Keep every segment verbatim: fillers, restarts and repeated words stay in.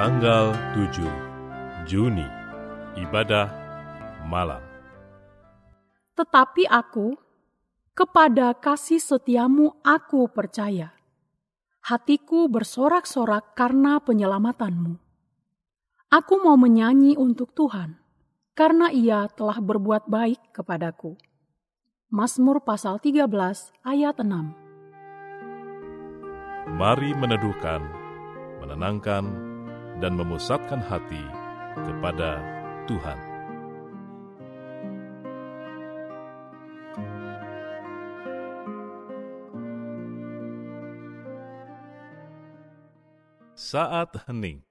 Tanggal tujuh Juni, ibadah malam. Tetapi aku, kepada kasih setiamu aku percaya. Hatiku bersorak-sorak karena penyelamatanmu. Aku mau menyanyi untuk Tuhan, karena ia telah berbuat baik kepadaku. Mazmur pasal tiga belas ayat enam. Mari meneduhkan, menenangkan, dan memusatkan hati kepada Tuhan. Saat hening.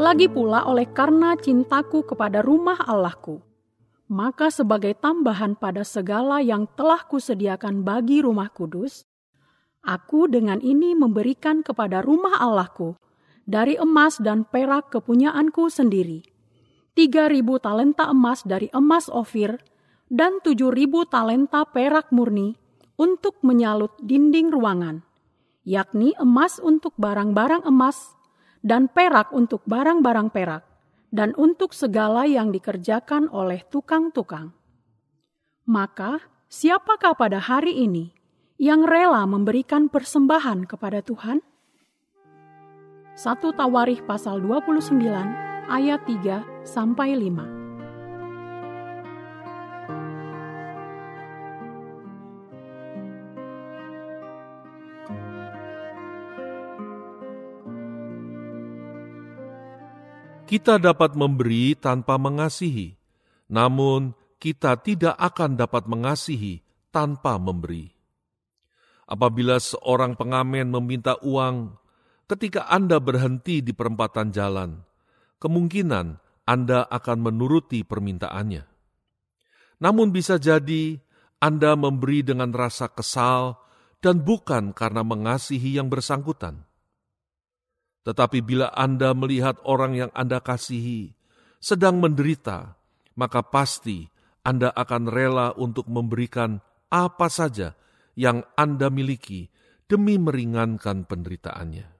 Lagi pula oleh karena cintaku kepada rumah Allahku, maka sebagai tambahan pada segala yang telah kusediakan bagi rumah kudus, aku dengan ini memberikan kepada rumah Allahku dari emas dan perak kepunyaanku sendiri, tiga ribu talenta emas dari emas Ofir dan tujuh ribu talenta perak murni untuk menyalut dinding ruangan, yakni emas untuk barang-barang emas, dan perak untuk barang-barang perak, dan untuk segala yang dikerjakan oleh tukang-tukang. Maka, siapakah pada hari ini yang rela memberikan persembahan kepada Tuhan? satu Tawarikh pasal dua puluh sembilan ayat tiga sampai lima. Kita dapat memberi tanpa mengasihi, namun kita tidak akan dapat mengasihi tanpa memberi. Apabila seorang pengamen meminta uang, ketika Anda berhenti di perempatan jalan, kemungkinan Anda akan menuruti permintaannya. Namun bisa jadi Anda memberi dengan rasa kesal dan bukan karena mengasihi yang bersangkutan. Tetapi bila Anda melihat orang yang Anda kasihi sedang menderita, maka pasti Anda akan rela untuk memberikan apa saja yang Anda miliki demi meringankan penderitaannya.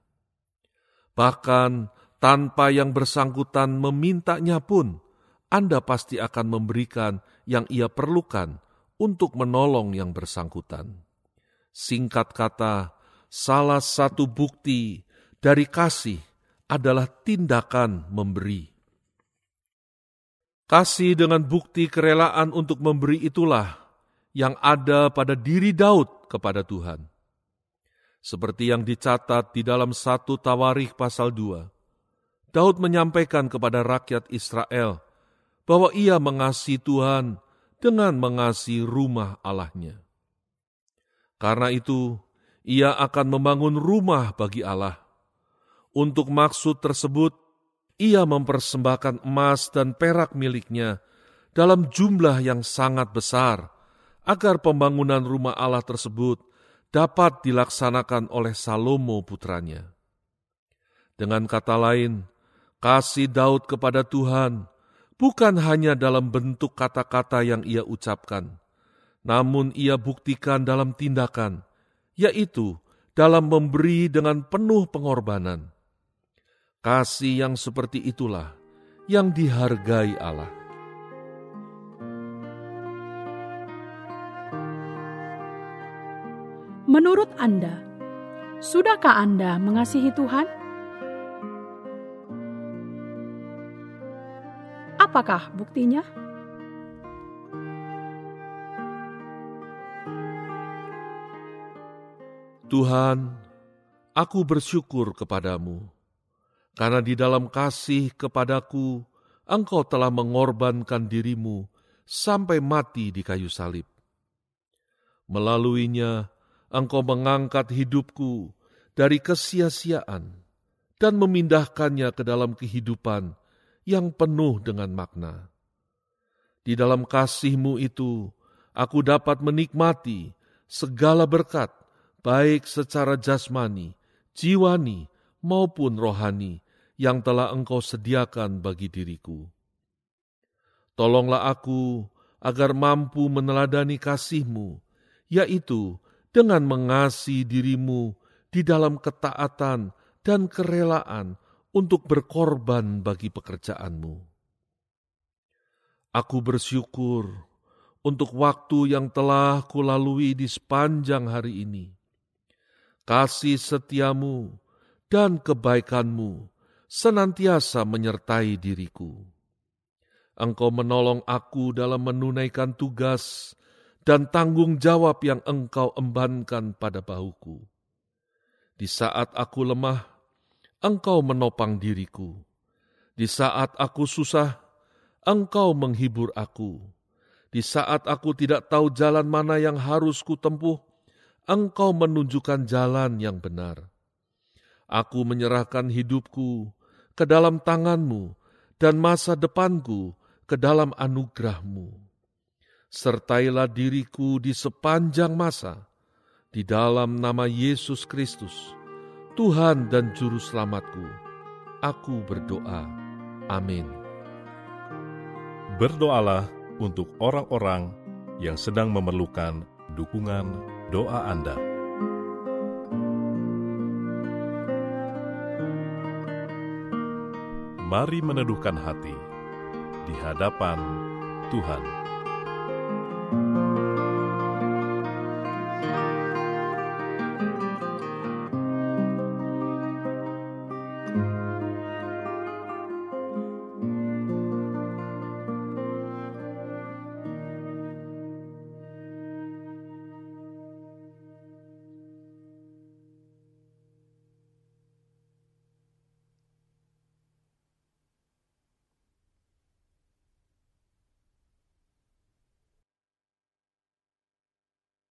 Bahkan tanpa yang bersangkutan memintanya pun, Anda pasti akan memberikan yang ia perlukan untuk menolong yang bersangkutan. Singkat kata, salah satu bukti dari kasih adalah tindakan memberi. Kasih dengan bukti kerelaan untuk memberi itulah yang ada pada diri Daud kepada Tuhan. Seperti yang dicatat di dalam satu Tawarikh pasal dua, Daud menyampaikan kepada rakyat Israel bahwa ia mengasihi Tuhan dengan mengasihi rumah Allahnya. Karena itu, ia akan membangun rumah bagi Allah. Untuk maksud tersebut, ia mempersembahkan emas dan perak miliknya dalam jumlah yang sangat besar, agar pembangunan rumah Allah tersebut dapat dilaksanakan oleh Salomo putranya. Dengan kata lain, Kasih Daud kepada Tuhan bukan hanya dalam bentuk kata-kata yang ia ucapkan, namun ia buktikan dalam tindakan, yaitu dalam memberi dengan penuh pengorbanan. Kasih yang seperti itulah yang dihargai Allah. Menurut Anda, sudahkah Anda mengasihi Tuhan? Apakah buktinya? Tuhan, aku bersyukur kepadamu, karena di dalam kasih kepadaku, Engkau telah mengorbankan dirimu sampai mati di kayu salib. Melaluinya, Engkau mengangkat hidupku dari kesia-siaan dan memindahkannya ke dalam kehidupan yang penuh dengan makna. Di dalam kasih-Mu itu, aku dapat menikmati segala berkat, baik secara jasmani, jiwani, maupun rohani yang telah Engkau sediakan bagi diriku. Tolonglah aku agar mampu meneladani kasih-Mu, yaitu dengan mengasihi dirimu di dalam ketaatan dan kerelaan untuk berkorban bagi pekerjaan-Mu. Aku bersyukur untuk waktu yang telah kulalui di sepanjang hari ini. Kasih setia-Mu dan kebaikan-Mu senantiasa menyertai diriku. Engkau menolong aku dalam menunaikan tugas dan tanggung jawab yang Engkau embankan pada bahuku. Di saat aku lemah, Engkau menopang diriku. Di saat aku susah, Engkau menghibur aku. Di saat aku tidak tahu jalan mana yang harus kutempuh, Engkau menunjukkan jalan yang benar. Aku menyerahkan hidupku ke dalam tangan-Mu dan masa depanku ke dalam anugerah-Mu. Sertailah diriku di sepanjang masa, di dalam nama Yesus Kristus, Tuhan dan Juru Selamatku, aku berdoa. Amin. Berdoalah untuk orang-orang yang sedang memerlukan dukungan doa Anda. Mari meneduhkan hati di hadapan Tuhan.